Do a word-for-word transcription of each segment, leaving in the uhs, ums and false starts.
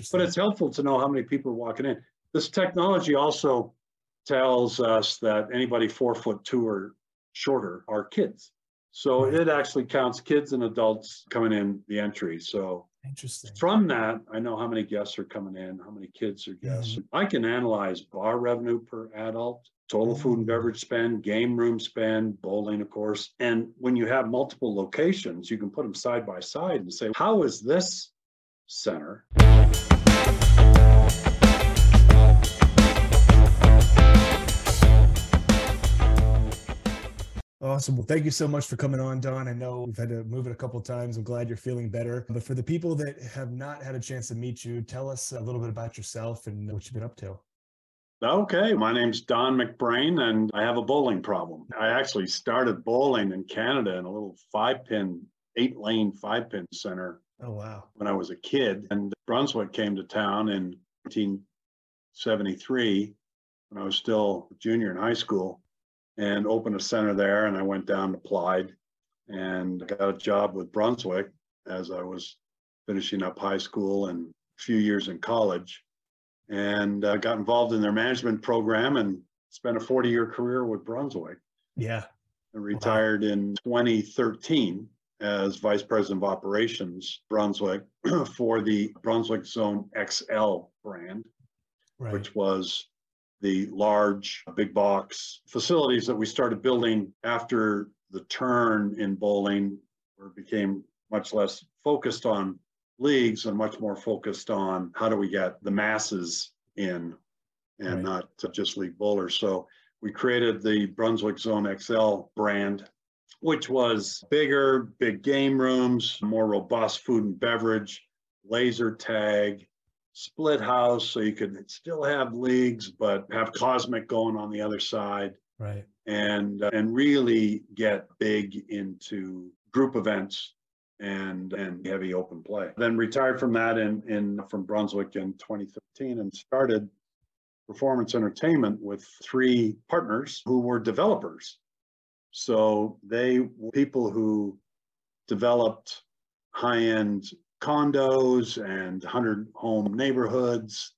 Interesting. But it's helpful to know how many people are walking in. This technology also tells us that anybody four foot two or shorter are kids. So it actually counts kids and adults coming in the entry. So interesting. From that, I know how many guests are coming in, how many kids are guests. Mm-hmm. I can analyze bar revenue per adult, total food and beverage spend, game room spend, bowling, of course. And when you have multiple locations, you can put them side by side and say, how is this center? Awesome. Well, thank you so much for coming on, Don. I know we've had to move it a couple of times. I'm glad you're feeling better. But for the people that have not had a chance to meet you, tell us a little bit about yourself and what you've been up to. Okay. My name's Don MacBrayne, and I have a bowling problem. I actually started bowling in Canada in a little five-pin, eight-lane five-pin center. Oh, wow. When I was a kid. And Brunswick came to town in nineteen seventy-three when I was still a junior in high school, and opened a center there, and I went down, applied, and got a job with Brunswick as I was finishing up high school and a few years in college, and uh, got involved in their management program and spent a forty-year career with Brunswick. Yeah. And retired wow. in twenty thirteen as Vice President of Operations Brunswick for the Brunswick Zone X L brand, right. which was the large big box facilities that we started building after the turn in bowling, where it became much less focused on leagues and much more focused on how do we get the masses in and right. not just league bowlers. So we created the Brunswick Zone X L brand, which was bigger, big game rooms, more robust food and beverage, laser tag, split house, so you could still have leagues but have cosmic going on the other side, right? And uh, and really get big into group events and and heavy open play. Then retired from that in in from Brunswick in twenty thirteen and started Performance Entertainment with three partners who were developers. So they were people who developed high-end condos and one hundred home neighborhoods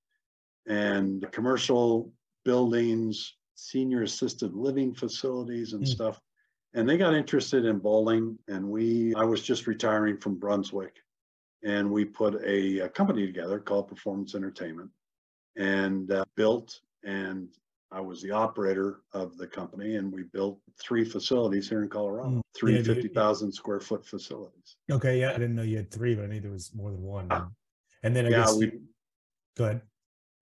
and commercial buildings, senior assisted living facilities and mm. stuff. And they got interested in bowling, and we, I was just retiring from Brunswick, and we put a, a company together called Performance Entertainment and uh, built, and I was the operator of the company, and we built three facilities here in Colorado, mm. three yeah, fifty thousand yeah. square foot facilities. Okay. Yeah. I didn't know you had three, but I knew there was more than one. Uh, and then I yeah, guess, we, go ahead.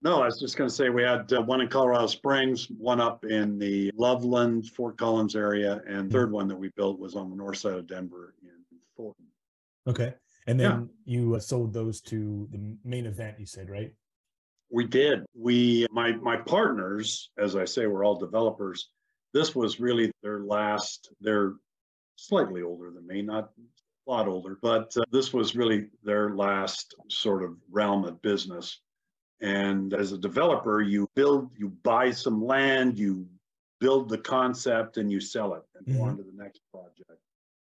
No, I was just going to say we had uh, one in Colorado Springs, one up in the Loveland, Fort Collins area. And mm. third one that we built was on the north side of Denver in Fulton. Okay. And then yeah. you uh, sold those to the Main Event, you said, right? We did. We, my my partners, as I say, were all developers. This was really their last, they're slightly older than me, not a lot older, but uh, this was really their last sort of realm of business. And as a developer, you build, you buy some land, you build the concept, and you sell it and mm-hmm. go on to the next project.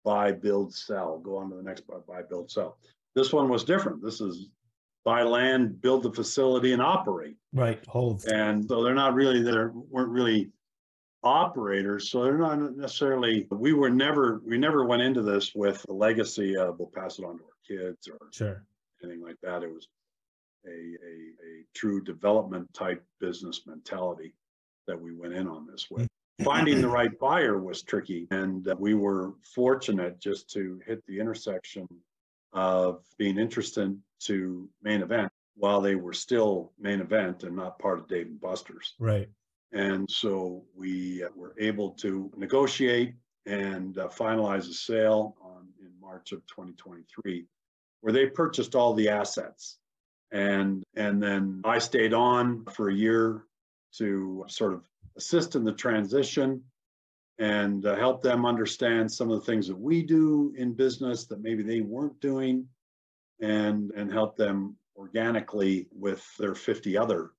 Buy, build, sell, go on to the next, buy, build, sell. This one was different. This is buy land, build the facility, and operate. Right, hold. And so they're not really, they weren't really operators. So they're not necessarily, we were never, we never went into this with the legacy of we'll pass it on to our kids or sure. anything like that. It was a, a, a true development type business mentality that we went in on this with. Finding the right buyer was tricky. And uh, we were fortunate just to hit the intersection of being interested to Main Event while they were still Main Event and not part of Dave and Buster's. Right. And so we were able to negotiate and uh, finalize a sale on, in March of twenty twenty-three, where they purchased all the assets. And, and then I stayed on for a year to sort of assist in the transition and uh, help them understand some of the things that we do in business that maybe they weren't doing, and and help them organically with their fifty other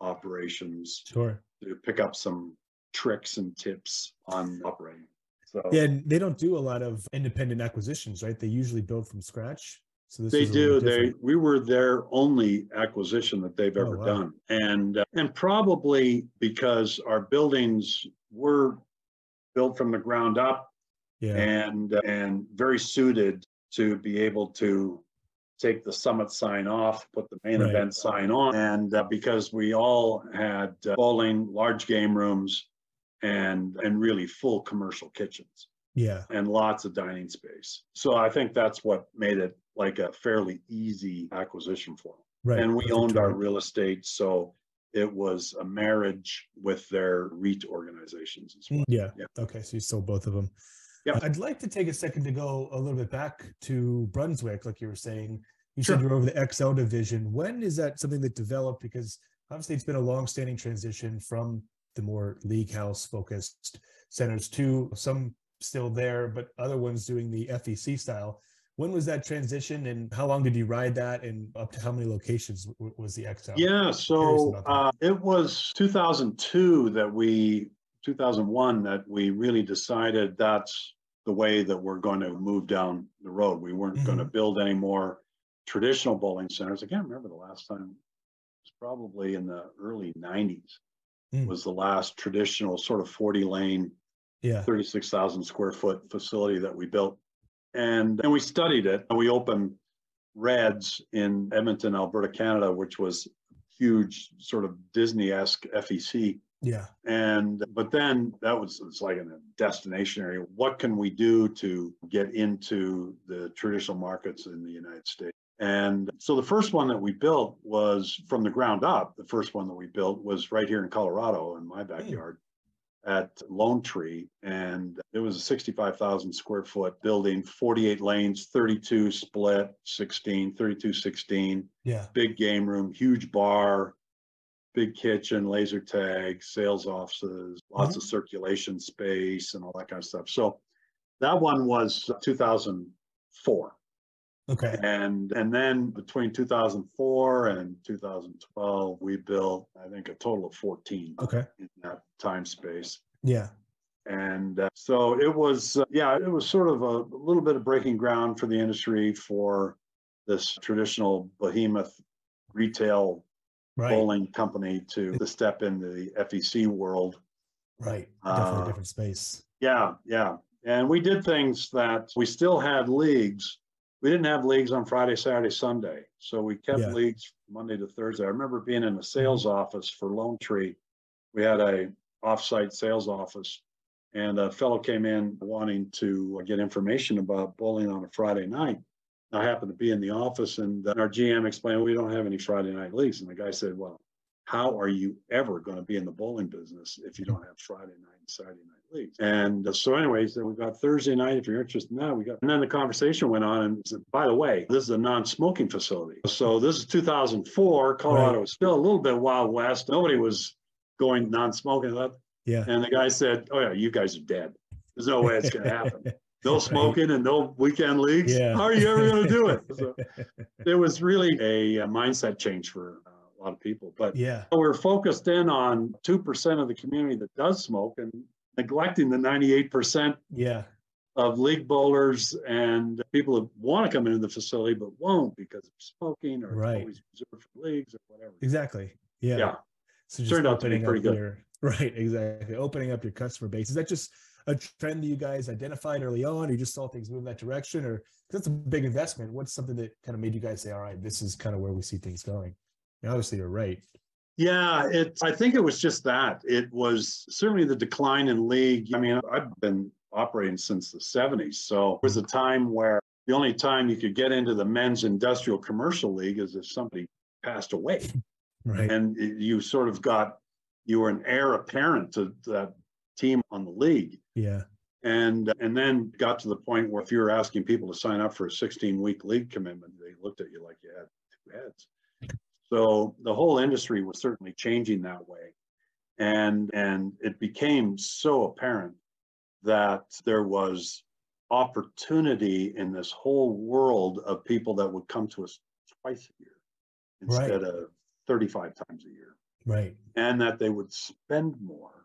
operations sure. to pick up some tricks and tips on operating. So yeah, they don't do a lot of independent acquisitions, right? They usually build from scratch. So this they do. They we were their only acquisition that they've ever oh, wow. done, and uh, and probably because our buildings were built from the ground up, yeah. and uh, and very suited to be able to take the summit sign off, put the main right. event sign on, and uh, because we all had uh, bowling, large game rooms, and and really full commercial kitchens. Yeah. And lots of dining space. So I think that's what made it like a fairly easy acquisition for them. Right. And we that's owned our real estate. So it was a marriage with their REIT organizations as well. Yeah. yeah. Okay. So you sold both of them. Yeah. I'd like to take a second to go a little bit back to Brunswick, like you were saying. You sure. said you were over the X L division. When is that something that developed? Because obviously it's been a long-standing transition from the more league house focused centers to some still there, but other ones doing the F E C style. When was that transition, and how long did you ride that, and up to how many locations w- was the X L? Yeah, so uh, it was two thousand two that we, two thousand one that we really decided that's the way that we're going to move down the road. We weren't mm-hmm. going to build any more traditional bowling centers. I can't remember the last time. It was probably in the early nineties mm. was the last traditional sort of forty lane yeah, thirty-six thousand square foot facility that we built. And and we studied it, and we opened Reds in Edmonton, Alberta, Canada, which was huge sort of Disney-esque F E C. Yeah. And, but then that was, it's like a destination area. What can we do to get into the traditional markets in the United States? And so the first one that we built was from the ground up. The first one that we built was right here in Colorado in my backyard. Mm. At Lone Tree, and it was a sixty-five thousand square foot building, forty-eight lanes, thirty-two split, sixteen, thirty-two sixteen, yeah. big game room, huge bar, big kitchen, laser tag, sales offices, lots mm-hmm. of circulation space and all that kind of stuff. So that one was two thousand four. Okay. And and then between two thousand four and two thousand twelve, we built, I think, a total of fourteen okay. in that time space. Yeah. And uh, so it was, uh, yeah, it was sort of a, a little bit of breaking ground for the industry for this traditional behemoth retail right. bowling company to, to step into the F E C world. Right. Definitely uh, a different space. Yeah. Yeah. And we did things that we still had leagues. We didn't have leagues on Friday, Saturday, Sunday. So we kept yeah. leagues Monday to Thursday. I remember being in a sales office for Lone Tree. We had a offsite sales office, and a fellow came in wanting to get information about bowling on a Friday night. I happened to be in the office, and our G M explained, we don't have any Friday night leagues. And the guy said, well, how are you ever going to be in the bowling business if you don't have Friday night and Saturday night leagues? And so anyways, then we've got Thursday night, if you're interested in that, we got, and then the conversation went on, and said, by the way, this is a non-smoking facility. So this is two thousand four, Colorado right. was still a little bit Wild West. Nobody was going non-smoking up. Yeah. And the guy said, oh yeah, you guys are dead. There's no way it's going to happen. No smoking right. and no weekend leagues. Yeah. How are you ever going to do it? So it was really a, a mindset change for uh, a lot of people, but yeah, we're focused in on two percent of the community that does smoke and neglecting the ninety-eight percent yeah. of league bowlers and people that want to come into the facility, but won't because of smoking or right. it's always reserved for leagues or whatever. Exactly. Yeah. yeah. So just turned out to be pretty good. Your, right. Exactly. Opening up your customer base. Is that just a trend that you guys identified early on, or you just saw things move in that direction, or because that's a big investment? What's something that kind of made you guys say, all right, this is kind of where we see things going? Obviously, you're right. Yeah, it. I think it was just that. It was certainly the decline in league. I mean, I've been operating since the seventies. So it was a time where the only time you could get into the men's industrial commercial league is if somebody passed away. Right. And it, you sort of got, you were an heir apparent to that team on the league. Yeah. And and then got to the point where if you were asking people to sign up for a sixteen-week league commitment, they looked at you like you had two heads. So the whole industry was certainly changing that way. And and it became so apparent that there was opportunity in this whole world of people that would come to us twice a year instead right. of thirty-five times a year. Right. And that they would spend more,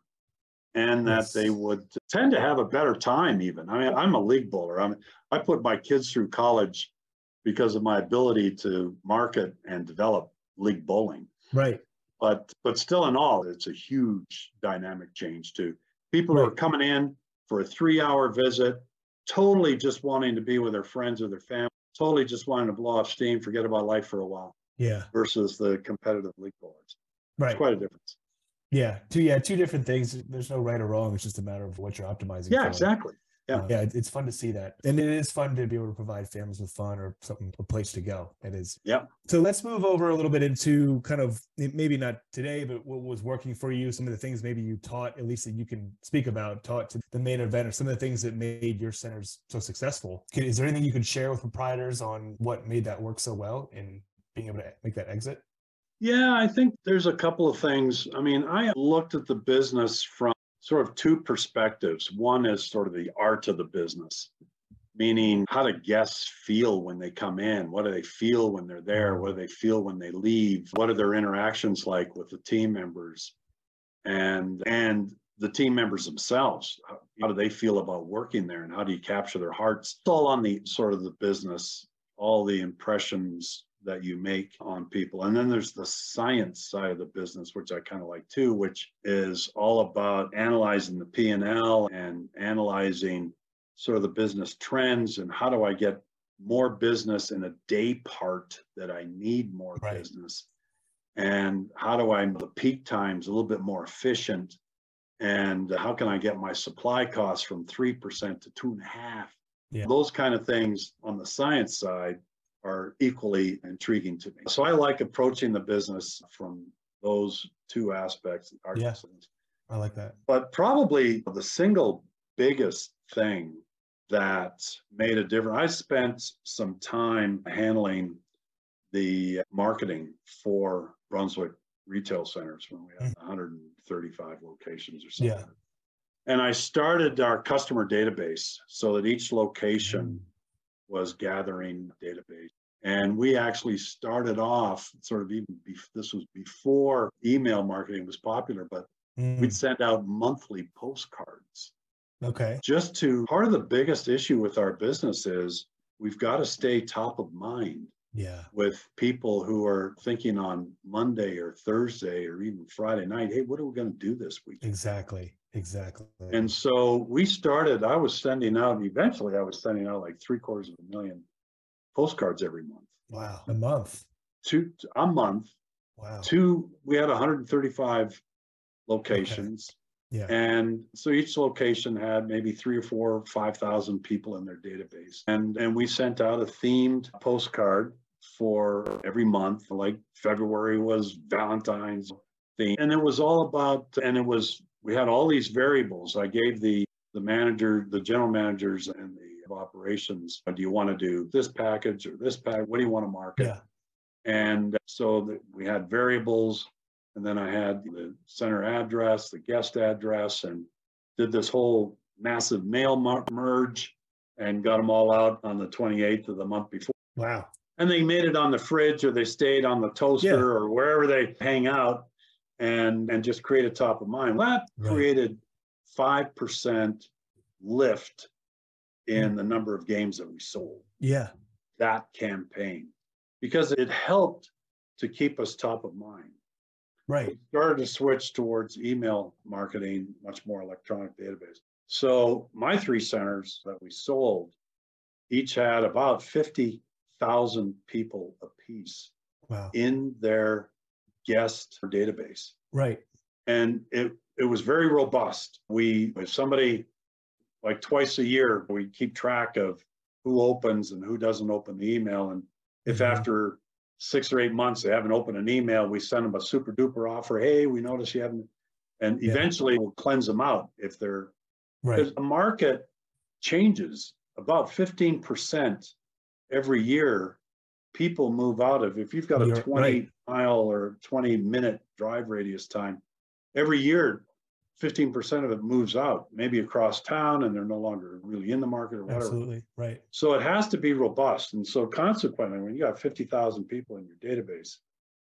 and that yes. they would tend to have a better time even. I mean, I'm a league bowler. I mean, I put my kids through college because of my ability to market and develop league bowling. Right. But but still in all, it's a huge dynamic change too. People right. who are coming in for a three-hour visit, totally just wanting to be with their friends or their family, totally just wanting to blow off steam, forget about life for a while. Yeah. Versus the competitive league bowlers. Right. It's quite a difference. Yeah. Two, yeah, two different things. There's no right or wrong. It's just a matter of what you're optimizing. Yeah, for. Exactly. Yeah. Uh, yeah. It's fun to see that. And it is fun to be able to provide families with fun or something, a place to go. It is. Yeah. So let's move over a little bit into kind of, maybe not today, but what was working for you, some of the things maybe you taught, at least that you can speak about, taught to the Main Event, or some of the things that made your centers so successful. Is there anything you could share with proprietors on what made that work so well and being able to make that exit? Yeah, I think there's a couple of things. I mean, I looked at the business from sort of two perspectives. One is sort of the art of the business, meaning how do guests feel when they come in? What do they feel when they're there? What do they feel when they leave? What are their interactions like with the team members and, and the team members themselves? How, how do they feel about working there, and how do you capture their hearts? It's all on the sort of the business, all the impressions that you make on people. And then there's the science side of the business, which I kind of like too, which is all about analyzing the P and L and analyzing sort of the business trends and how do I get more business in a day part that I need more right. business, and how do I make the peak times a little bit more efficient, and how can I get my supply costs from three percent to two and a half? Yeah. Those kind of things on the science side are equally intriguing to me. So I like approaching the business from those two aspects. Yeah, I like that. But probably the single biggest thing that made a difference, I spent some time handling the marketing for Brunswick retail centers when we had mm-hmm. one hundred thirty-five locations or something. Yeah. And I started our customer database so that each location mm-hmm. was gathering database. And we actually started off sort of even, bef- this was before email marketing was popular, but mm. we'd send out monthly postcards. Okay. Just to, part of the biggest issue with our business is we've got to stay top of mind yeah. with people who are thinking on Monday or Thursday or even Friday night, hey, what are we going to do this week? Exactly. Exactly. And so we started, I was sending out, eventually I was sending out like three quarters of a million postcards every month. Wow. A month. Two, a month. Wow. Two, we had one hundred thirty-five locations. Okay. Yeah. And so each location had maybe three or four or five thousand people in their database. And, and we sent out a themed postcard for every month. Like February was Valentine's theme. And it was all about, and it was, we had all these variables. I gave the, the manager, the general managers and the operations, do you want to do this package or this package? What do you want to market? Yeah. And so the, we had variables, and then I had the center address, the guest address, and did this whole massive mail merge and got them all out on the twenty-eighth of the month before. Wow. And they made it on the fridge, or they stayed on the toaster yeah. or wherever they hang out. And, and just create a top of mind. That right. created five percent lift in mm. the number of games that we sold. Yeah. That campaign, because it helped to keep us top of mind. Right. We started to switch towards email marketing, much more electronic database. So my three centers that we sold each had about fifty thousand people apiece wow. in their guest database. Right. And it, it was very robust. We, if somebody, like twice a year, we keep track of who opens and who doesn't open the email. And if mm-hmm. after six or eight months they haven't opened an email, we send them a super duper offer. Hey, we noticed you haven't. And yeah. eventually we'll cleanse them out if they're, right. because the market changes about fifteen percent every year. People move out of, if you've got a You're, twenty right. mile or twenty minute drive radius time, every year, fifteen percent of it moves out, maybe across town, and they're no longer really in the market or whatever. Absolutely, right. So it has to be robust. And so consequently, when you got fifty thousand people in your database,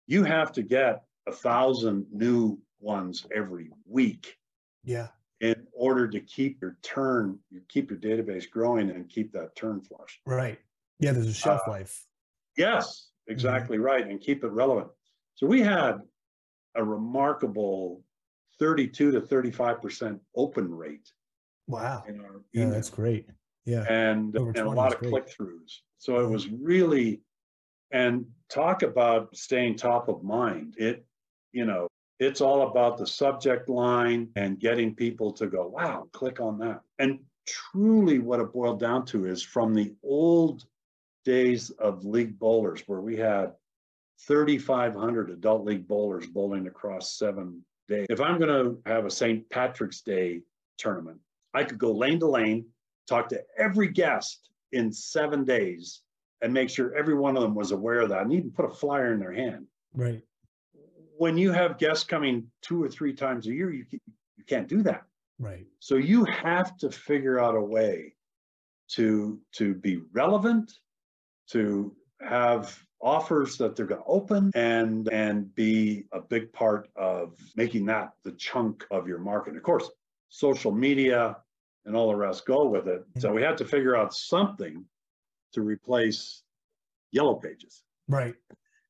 you have to get a thousand new ones every week. Yeah. In order to keep your turn, you keep your database growing and keep that turn flush. Right. Yeah, there's a shelf uh, life. Yes, exactly right, and keep it relevant. So we had a remarkable thirty-two to thirty-five percent open rate. Wow. In our email. Yeah, that's great. Yeah. And, and a lot of click-throughs. So it was really, and talk about staying top of mind. It, you know, it's all about the subject line and getting people to go, wow, click on that. And truly what it boiled down to is from the old days of league bowlers, where we had thirty-five hundred adult league bowlers bowling across seven days. If I'm going to have a Saint Patrick's Day tournament, I could go lane to lane, talk to every guest in seven days and make sure every one of them was aware of that and even put a flyer in their hand. Right. When you have guests coming two or three times a year, you, you can't do that. Right. So you have to figure out a way to, to be relevant, to have offers that they're going to open, and and be a big part of making that the chunk of your market. Of course, social media and all the rest go with it. So we had to figure out something to replace Yellow Pages. Right.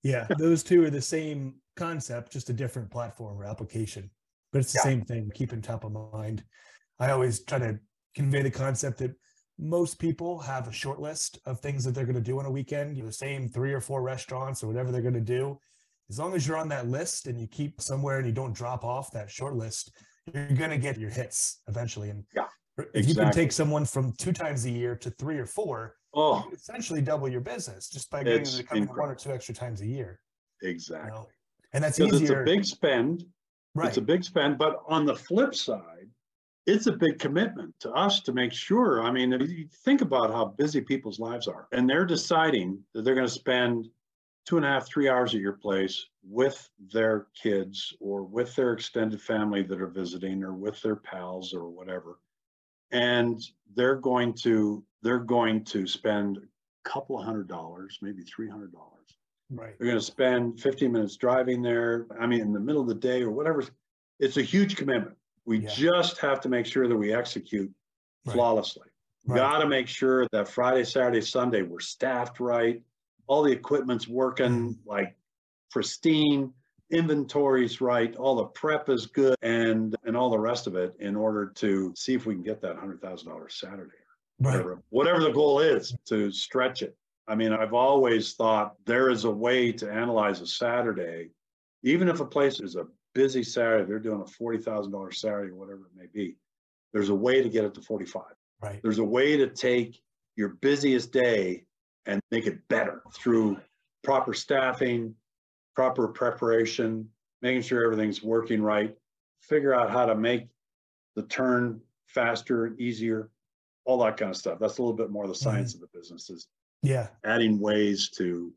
Yeah. Those two are the same concept, just a different platform or application. But it's the yeah. same thing, keeping top of mind. I always try to convey the concept that most people have a short list of things that they're going to do on a weekend, you know, the same three or four restaurants or whatever they're going to do. As long as you're on that list and you keep somewhere and you don't drop off that short list, you're going to get your hits eventually. And yeah, if exactly. you can take someone from two times a year to three or four, oh, you essentially double your business just by getting them to come one or two extra times a year. Exactly. You know? And that's easier. It's a big spend. Right. It's a big spend. But on the flip side, it's a big commitment to us to make sure. I mean, if you think about how busy people's lives are, and they're deciding that they're going to spend two and a half, three hours at your place with their kids or with their extended family that are visiting or with their pals or whatever. And they're going to, they're going to spend a couple of hundred dollars, maybe three hundred dollars. Right. They're going to spend fifteen minutes driving there. I mean, in the middle of the day or whatever. It's a huge commitment. We yeah. just have to make sure that we execute right. flawlessly. Right. Got to make sure that Friday, Saturday, Sunday, we're staffed right. All the equipment's working mm. like pristine, inventory's right, all the prep is good, and and all the rest of it, in order to see if we can get that one hundred thousand dollars Saturday. Right. Whatever, whatever the goal is, to stretch it. I mean, I've always thought there is a way to analyze a Saturday, even if a place is a busy Saturday, they're doing a forty thousand dollars Saturday, whatever it may be. There's a way to get it to forty-five. Right. There's a way to take your busiest day and make it better through proper staffing, proper preparation, making sure everything's working right, figure out how to make the turn faster and easier, all that kind of stuff. That's a little bit more of the science mm-hmm. of the business, is yeah. adding ways to,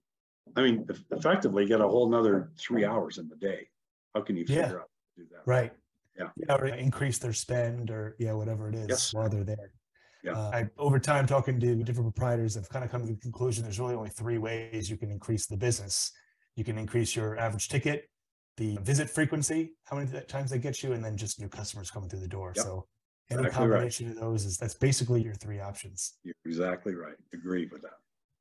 I mean, effectively get a whole nother three hours in the day. How can you figure yeah. out how to do that? Right. Yeah. yeah. Or increase their spend, or yeah, whatever it is yes. while they're there. Yeah. Uh, I, over time, talking to different proprietors, I've kind of come to the conclusion there's really only three ways you can increase the business. You can increase your average ticket, the visit frequency, how many times they get you, and then just new customers coming through the door. Yep. So any exactly combination right. of those is that's basically your three options. You're exactly right. Agree with that.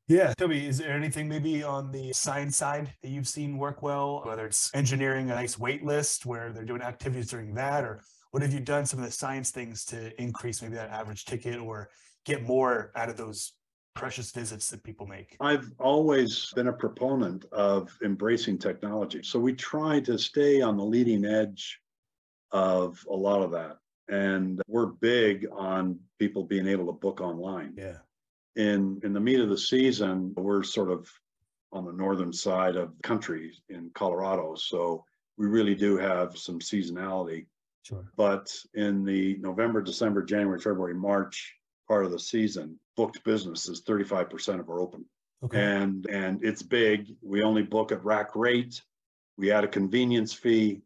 Yeah. Toby, is there anything maybe on the science side that you've seen work well, whether it's engineering a nice wait list where they're doing activities during that, or what have you done some of the science things to increase maybe that average ticket or get more out of those precious visits that people make? I've always been a proponent of embracing technology. So we try to stay on the leading edge of a lot of that. And we're big on people being able to book online. Yeah. In, in the meat of the season, we're sort of on the northern side of the country in Colorado. So we really do have some seasonality. Sure. But in the November, December, January, February, March part of the season, booked business is thirty-five percent of our open. Okay. And, and it's big. We only book at rack rate. We add a convenience fee.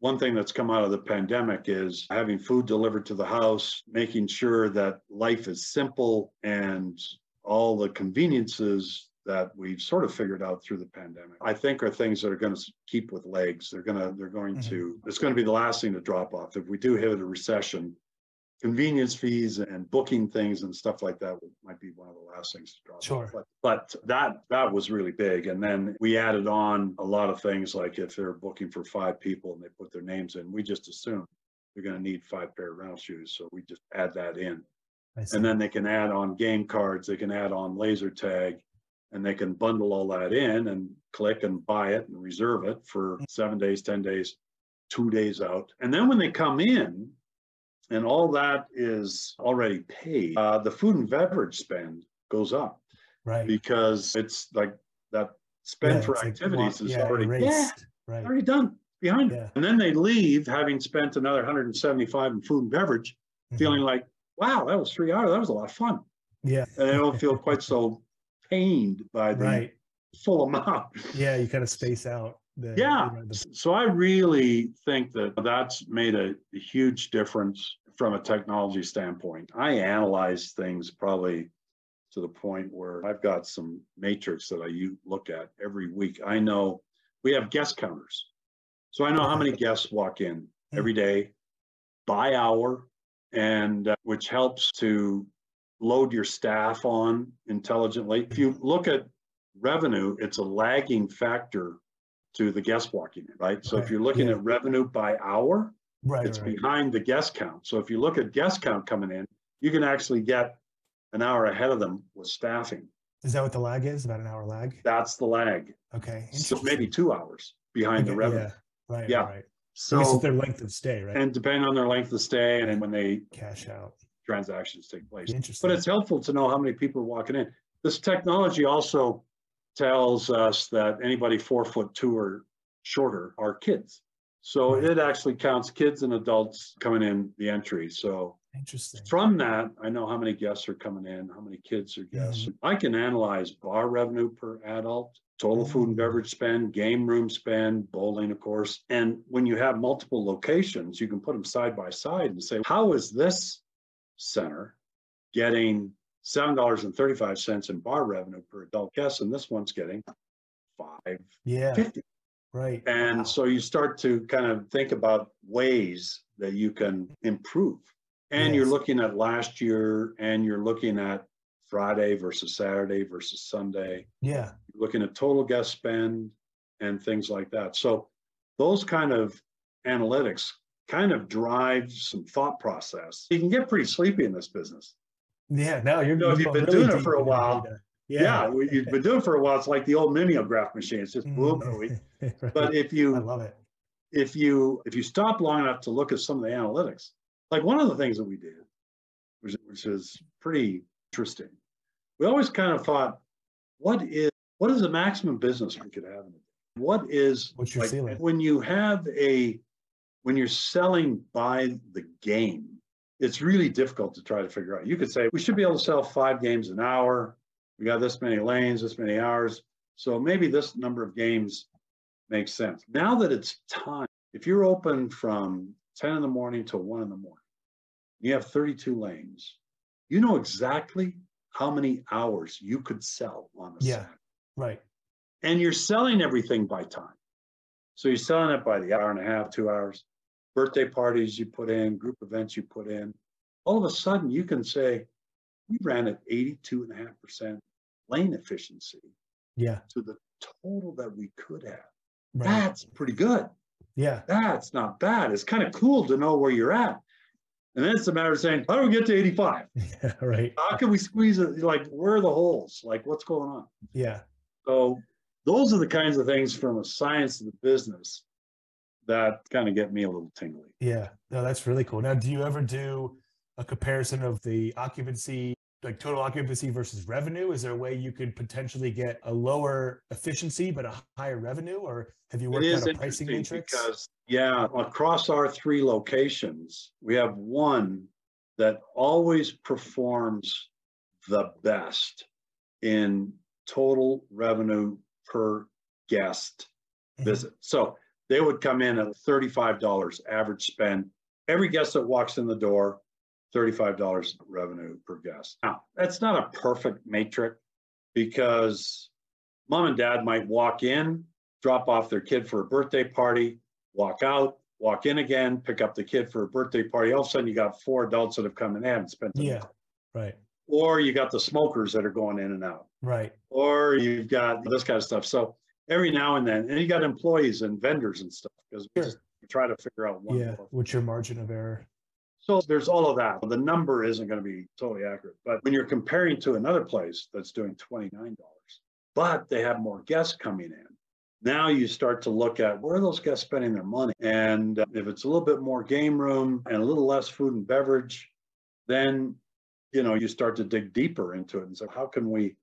One thing that's come out of the pandemic is having food delivered to the house, making sure that life is simple and all the conveniences that we've sort of figured out through the pandemic, I think are things that are going to keep with legs. They're going to, they're going mm-hmm. to, it's going to be the last thing to drop off. If we do hit a recession, convenience fees and booking things and stuff like that might be one of the last things to drop. Sure. But, but that that was really big. And then we added on a lot of things, like if they're booking for five people and they put their names in, we just assume they're going to need five pair of round shoes. So we just add that in. And then they can add on game cards, they can add on laser tag, and they can bundle all that in and click and buy it and reserve it for seven days, ten days, two days out. And then when they come in, and all that is already paid, uh, the food and beverage spend goes up. Right. Because it's like that spend yeah, for activities like, is yeah, already, yeah, right. already done behind yeah. it. And then they leave having spent another one hundred seventy-five in food and beverage, mm-hmm. feeling like, wow, that was three hours. That was a lot of fun. Yeah. And they don't feel quite so pained by the right. full amount. Yeah, you kind of space out. The, yeah. You know, the... So I really think that that's made a, a huge difference from a technology standpoint. I analyze things probably to the point where I've got some matrix that I use, look at every week. I know we have guest counters. So I know how many guests walk in every day, by hour, and uh, which helps to load your staff on intelligently. If you look at revenue, it's a lagging factor to the guest walking in, right? So right. if you're looking yeah. at revenue by hour, right, it's right. behind the guest count. So if you look at guest count coming in, you can actually get an hour ahead of them with staffing. Is that what the lag is, about an hour lag? That's the lag. Okay. So maybe two hours behind okay. the revenue. Yeah, right, yeah. right. So it's their length of stay, right? And depending on their length of stay and, and when they cash out, transactions take place. Interesting. But it's helpful to know how many people are walking in. This technology also tells us that anybody four foot two or shorter are kids. So right. it actually counts kids and adults coming in the entry. So interesting. From that, I know how many guests are coming in, how many kids are guests. Mm-hmm. I can analyze bar revenue per adult, total mm-hmm. food and beverage spend, game room spend, bowling, of course. And when you have multiple locations, you can put them side by side and say, how is this center getting seven dollars and thirty-five cents in bar revenue per adult guest, and this one's getting five fifty. Yeah, right. And wow. so you start to kind of think about ways that you can improve. And yes. you're looking at last year, and you're looking at Friday versus Saturday versus Sunday. Yeah. You're looking at total guest spend and things like that. So those kind of analytics kind of drive some thought process. You can get pretty sleepy in this business. Yeah, no, you're, you know, if you've been really doing it for a while, yeah. yeah, you've been doing it for a while. It's like the old mimeograph machine. It's just boom. right. But if you, I love it. If you, if you stop long enough to look at some of the analytics, like one of the things that we did, which, which is pretty interesting, we always kind of thought, what is, what is the maximum business we could have? What is, what's your ceiling? When you have a, when you're selling by the game, it's really difficult to try to figure out. You could say, we should be able to sell five games an hour. We got this many lanes, this many hours. So maybe this number of games makes sense. Now that it's time, if you're open from ten in the morning to one in the morning, you have thirty-two lanes, you know exactly how many hours you could sell on a yeah, Saturday. Right. And you're selling everything by time. So you're selling it by the hour and a half, two hours. Birthday parties you put in, group events you put in, all of a sudden you can say, we ran at eighty-two point five percent lane efficiency yeah. to the total that we could have. Right. That's pretty good. Yeah. That's not bad. It's kind of cool to know where you're at. And then it's a matter of saying, how do we get to eighty-five? Yeah, right. How can we squeeze it? Like, where are the holes? Like, what's going on? Yeah. So those are the kinds of things from a science of the business that kind of get me a little tingly. Yeah, no, that's really cool. Now, do you ever do a comparison of the occupancy, like total occupancy versus revenue? Is there a way you could potentially get a lower efficiency but a higher revenue, or have you worked out a pricing matrix? Because, yeah, across our three locations, we have one that always performs the best in total revenue per guest visit. So they would come in at thirty-five dollars average spend. Every guest that walks in the door, thirty-five dollars revenue per guest. Now, that's not a perfect matrix because mom and dad might walk in, drop off their kid for a birthday party, walk out, walk in again, pick up the kid for a birthday party. All of a sudden, you got four adults that have come and haven't spent the yeah, night. Right. Or you got the smokers that are going in and out. Right. Or you've got this kind of stuff. So every now and then, and you got employees and vendors and stuff, because sure. we, just, we try to figure out one. Yeah, what's your margin of error? So there's all of that. The number isn't going to be totally accurate. But when you're comparing to another place that's doing twenty-nine dollars, but they have more guests coming in, now you start to look at where are those guests spending their money? And uh, if it's a little bit more game room and a little less food and beverage, then, you know, you start to dig deeper into it and say, how can we,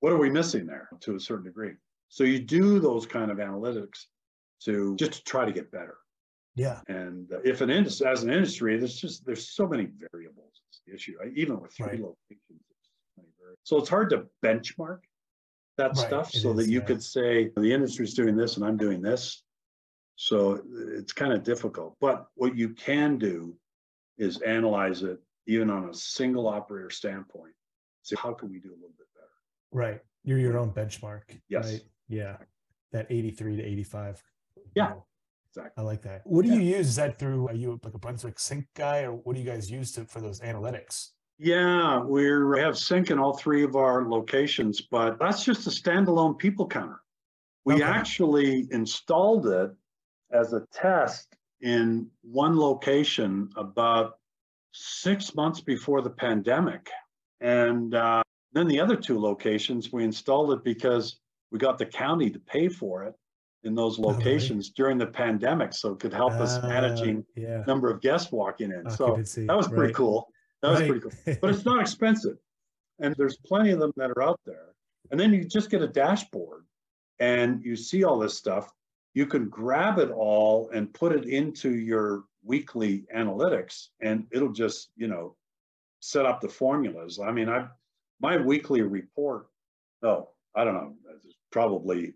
what are we missing there to a certain degree? So you do those kind of analytics to just to try to get better. Yeah. And uh, if an industry, as an industry, there's just, there's so many variables. It's the issue, I, even with three right. locations. There's so many variables. So it's hard to benchmark that right. stuff so is, that you yeah. could say the industry's doing this and I'm doing this. So it's kind of difficult, but what you can do is analyze it even on a single operator standpoint. So how can we do a little bit better? Right. You're your own benchmark. Yes. Right? Yeah. That eighty-three to eighty-five. Yeah. Know. Exactly. I like that. What do yeah. you use? Is that through, are you like a Brunswick Sync guy, or what do you guys use to, for those analytics? Yeah, we're, we have Sync in all three of our locations, but that's just a standalone people counter. We okay. actually installed it as a test in one location about six months before the pandemic. And uh, then the other two locations, we installed it because we got the county to pay for it in those locations oh, right. during the pandemic, so it could help uh, us managing yeah. number of guests walking in. Occupancy, so that was pretty right. cool. That right. was pretty cool, but it's not expensive. And there's plenty of them that are out there. And then you just get a dashboard and you see all this stuff. You can grab it all and put it into your weekly analytics, and it'll just, you know, set up the formulas. I mean, I my weekly report, oh, I don't know, probably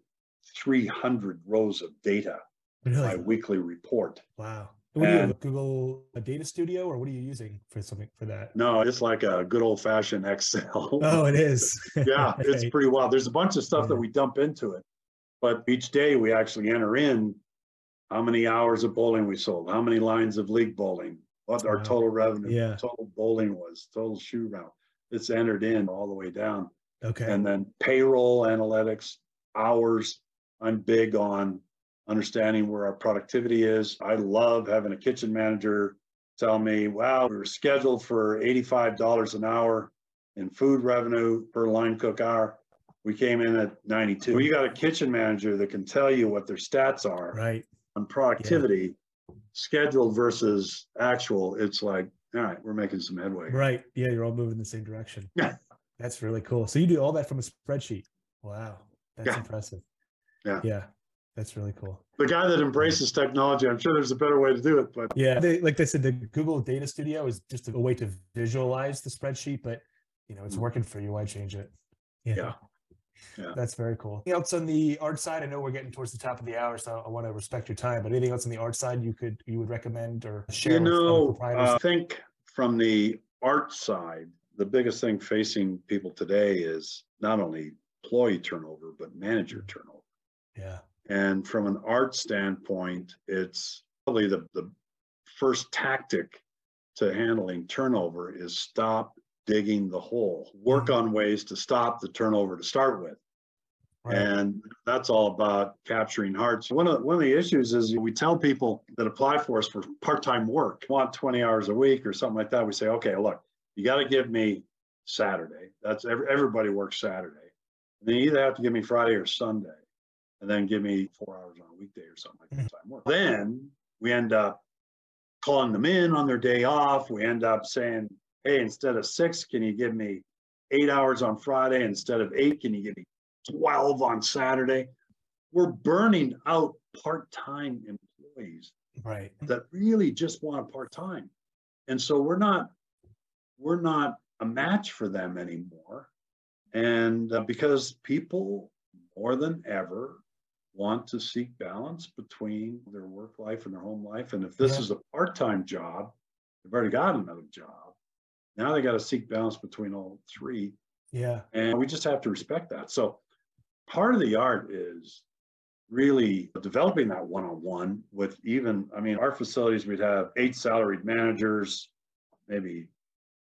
three hundred rows of data really? My weekly report. Wow. What and, do you Google a data studio, or what are you using for something for that? No, it's like a good old fashioned Excel. Oh, it is. Yeah, right. It's pretty wild. There's a bunch of stuff yeah. that we dump into it, but each day we actually enter in how many hours of bowling we sold, how many lines of league bowling, what wow. our total revenue, yeah. total bowling was, total shoe round. It's entered in all the way down. Okay. And then payroll analytics, hours. I'm big on understanding where our productivity is. I love having a kitchen manager tell me, wow, we were scheduled for eighty-five dollars an hour in food revenue per line cook hour. We came in at ninety-two. Well, you got a kitchen manager that can tell you what their stats are right. on productivity, yeah. scheduled versus actual. It's like, all right, we're making some headway. Right. Yeah, you're all moving in the same direction. Yeah. That's really cool. So you do all that from a spreadsheet. Wow. That's yeah. impressive. Yeah. Yeah. That's really cool. The guy that embraces technology, I'm sure there's a better way to do it, but yeah, they, like they said, the Google Data Studio is just a way to visualize the spreadsheet, but you know, it's working for you. Why change it? Yeah. yeah. yeah. That's very cool. Anything else on the art side? I know we're getting towards the top of the hour, so I want to respect your time, but anything else on the art side you could, you would recommend or share? You know, uh, I think from the art side, the biggest thing facing people today is not only employee turnover, but manager turnover. Yeah. And from an art standpoint, it's probably the, the first tactic to handling turnover is stop digging the hole. Work on ways to stop the turnover to start with. Right. And that's all about capturing hearts. One of, one of the issues is we tell people that apply for us for part-time work, want twenty hours a week or something like that. We say, okay, look, you got to give me Saturday. That's every, everybody works Saturday. And they either have to give me Friday or Sunday. And then give me four hours on a weekday or something like that. Time work. Then we end up calling them in on their day off. We end up saying, hey, instead of six, can you give me eight hours on Friday? Instead of eight, can you give me twelve on Saturday? We're burning out part-time employees right. that really just want a part-time. And so we're not, we're not a match for them anymore. And uh, because people more than ever want to seek balance between their work life and their home life. And if this yeah. is a part-time job, they've already got another job. Now they got to seek balance between all three. Yeah. And we just have to respect that. So part of the art is really developing that one-on-one with even, I mean, our facilities, we'd have eight salaried managers, maybe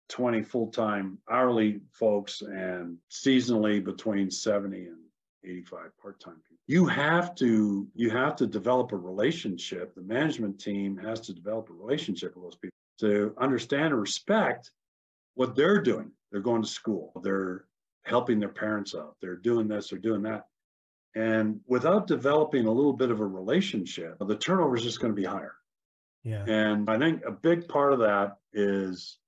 twenty full-time hourly folks, and seasonally between seventy and eighty-five part-time people. You have to, you have to develop a relationship. The management team has to develop a relationship with those people to understand and respect what they're doing. They're going to school, they're helping their parents out, they're doing this, they're doing that. And without developing a little bit of a relationship, the turnover is just going to be higher. Yeah. And I think a big part of that is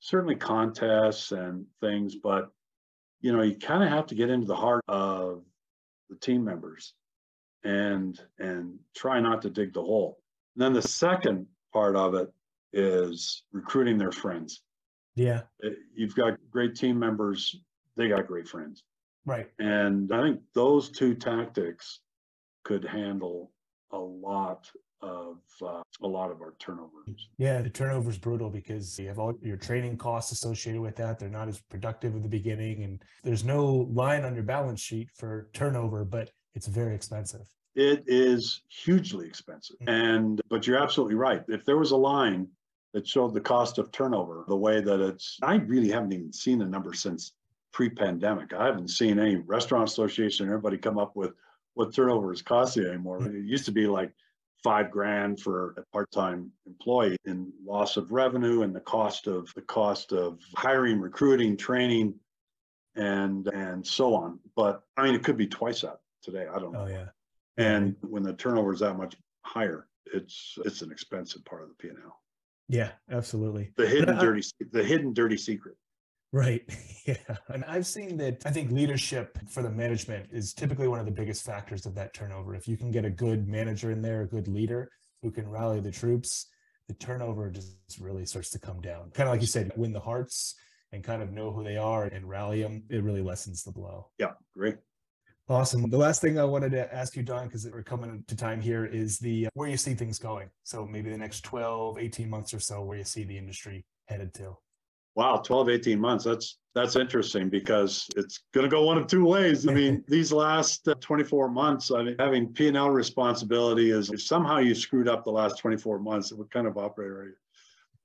certainly contests and things, but, you know, you kind of have to get into the heart of the team members and, and try not to dig the hole. And then the second part of it is recruiting their friends. Yeah. You've got great team members. They got great friends. Right. And I think those two tactics could handle a lot of uh, a lot of our turnovers. Yeah, the turnover is brutal because you have all your training costs associated with that. They're not as productive at the beginning, and there's no line on your balance sheet for turnover, but it's very expensive. It is hugely expensive. Mm-hmm. And but you're absolutely right. If there was a line that showed the cost of turnover, the way that it's, I really haven't even seen the number since pre-pandemic. I haven't seen any restaurant association or everybody come up with what turnover is costing anymore. It used to be like five grand for a part-time employee in loss of revenue and the cost of the cost of hiring, recruiting, training, and and so on. But I mean, it could be twice that today. I don't know. Oh yeah. And when the turnover is that much higher, it's it's an expensive part of the P and L. Yeah, absolutely. The hidden dirty the hidden dirty secret. Right. Yeah. And I've seen that I think leadership for the management is typically one of the biggest factors of that turnover. If you can get a good manager in there, a good leader who can rally the troops, the turnover just really starts to come down. Kind of like you said, win the hearts and kind of know who they are and rally them. It really lessens the blow. Yeah. Great. Awesome. The last thing I wanted to ask you, Don, because we're coming to time here, is the where you see things going. So maybe the next twelve, eighteen months or so, where you see the industry headed to. Wow, twelve, eighteen months. That's that's interesting because it's going to go one of two ways. I mean, these last twenty-four months, I mean, having P and L responsibility is if somehow you screwed up the last twenty-four months, what kind of operator are you?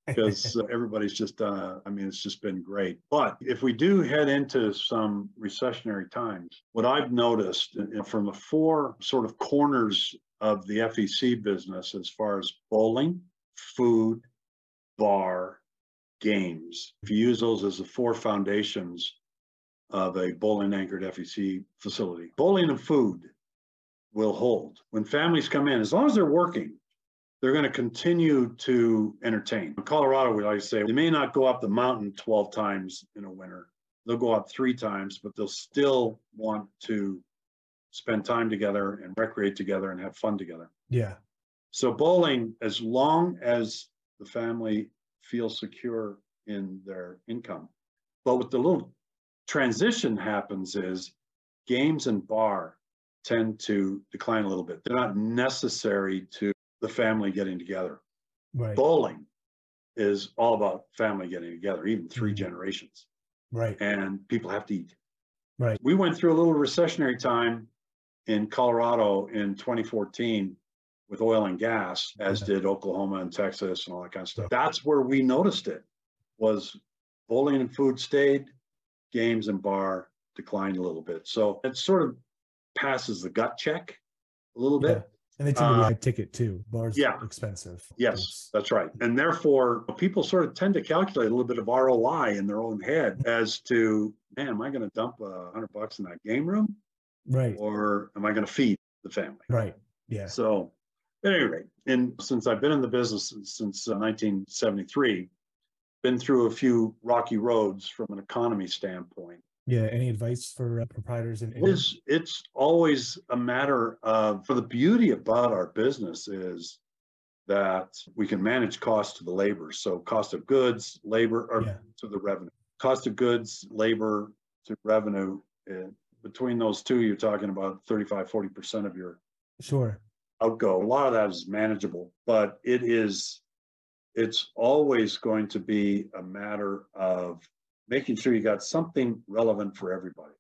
Because everybody's just done, uh, I mean, it's just been great. But if we do head into some recessionary times, what I've noticed from the four sort of corners of the F E C business, as far as bowling, food, bar, games. If you use those as the four foundations of a bowling anchored F E C facility, bowling and food will hold. When families come in, as long as they're working, they're going to continue to entertain. In Colorado, we like to say, they may not go up the mountain twelve times in a winter. They'll go up three times, but they'll still want to spend time together and recreate together and have fun together. Yeah. So bowling, as long as the family feel secure in their income. But what the little transition happens is games and bar tend to decline a little bit. They're not necessary to the family getting together. Right. Bowling is all about family getting together, even three mm-hmm. generations. Right. And people have to eat. Right. We went through a little recessionary time in Colorado in twenty fourteen with oil and gas, as did Oklahoma and Texas and all that kind of stuff. That's where we noticed it, was bowling and food stayed, games and bar declined a little bit. So it sort of passes the gut check a little bit. Yeah. And they tend to be high ticket too. Bars yeah. expensive. Yes, it's, that's right. And therefore, people sort of tend to calculate a little bit of R O I in their own head as to, man, am I going to dump a hundred bucks in that game room? Right. Or am I going to feed the family? Right, yeah. So. At any rate, and since I've been in the business since uh, nineteen seventy-three, been through a few rocky roads from an economy standpoint. Yeah, any advice for uh, proprietors? And it's, it's always a matter of, for the beauty about our business is that we can manage costs to the labor. So cost of goods, labor, or yeah. to the revenue. Cost of goods, labor to revenue. And between those two, you're talking about thirty-five, forty percent of your sure. outgo. A lot of that is manageable, but it is, it's always going to be a matter of making sure you got something relevant for everybody.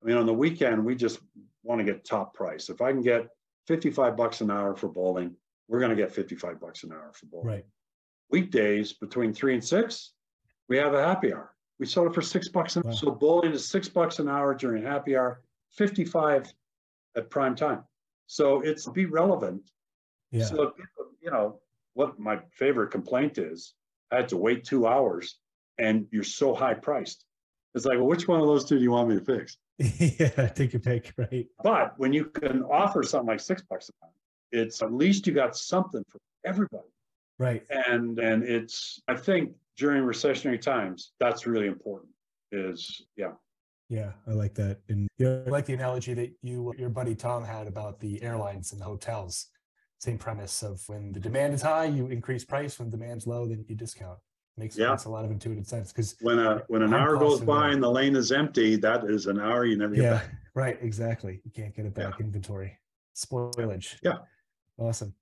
I mean, on the weekend, we just want to get top price. If I can get fifty-five bucks an hour for bowling, we're going to get fifty-five bucks an hour for bowling. Right. Weekdays between three and six, we have a happy hour. We sold it for six bucks an hour. Wow. So bowling is six bucks an hour during happy hour, fifty-five at prime time. So it's be relevant. Yeah. So, you know, what my favorite complaint is, I had to wait two hours and you're so high priced. It's like, well, which one of those two do you want me to fix? Yeah, take your pick, right? But when you can offer something like six bucks a month, it's at least you got something for everybody. Right. And and it's, I think during recessionary times, that's really important is, yeah. Yeah, I like that. And you know, I like the analogy that you, your buddy Tom had about the airlines and the hotels. Same premise of when the demand is high, you increase price. When demand's low, then you discount. Makes yeah. sense, a lot of intuitive sense. Because when a when an hour goes by and the lane is empty, that is an hour you never get yeah, back. Right, exactly. You can't get it back. Yeah. Inventory. Spoilage. Yeah. Awesome.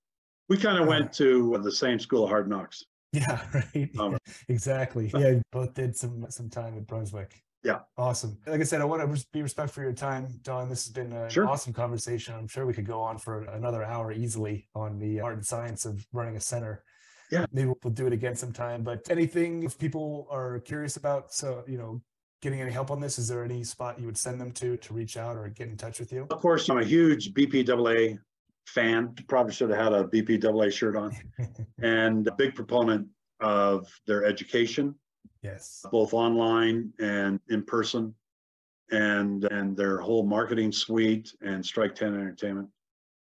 We kind of uh, went to the same school of hard knocks. Yeah, right. Um, exactly. Yeah, both did some some time at Brunswick. Yeah. Awesome. Like I said, I want to be respectful for your time, Don. This has been an sure. awesome conversation. I'm sure we could go on for another hour easily on the art and science of running a center. Yeah. Maybe we'll do it again sometime, but anything if people are curious about, so, you know, getting any help on this, is there any spot you would send them to, to reach out or get in touch with you? Of course, I'm a huge B P A A fan. Probably should have had a B P A A shirt on and a big proponent of their education. Yes. Both online and in person, and and their whole marketing suite and Strike Ten Entertainment.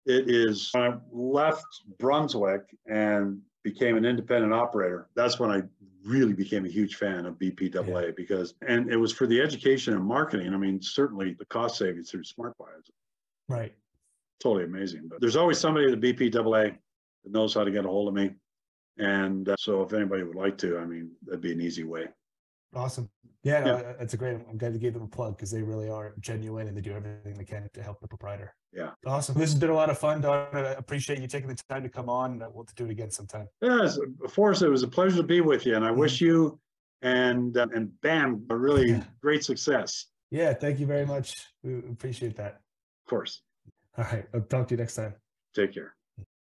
It is when I left Brunswick and became an independent operator, that's when I really became a huge fan of B P A A yeah. because, and it was for the education and marketing. I mean, certainly the cost savings through SmartBuy is right. totally amazing. But there's always somebody at the B P A A that knows how to get a hold of me. And uh, so if anybody would like to, I mean, that'd be an easy way. Awesome. Yeah, no, yeah. that's a great, I'm glad you gave them a plug because they really are genuine and they do everything they can to help the proprietor. Yeah. Awesome. This has been a lot of fun, Don. I appreciate you taking the time to come on. We'll have to do it again sometime. Yes, Forrest, it was a pleasure to be with you. And I mm-hmm. wish you and, uh, and BAM, a really yeah. great success. Yeah, thank you very much. We appreciate that. Of course. All right. I'll talk to you next time. Take care.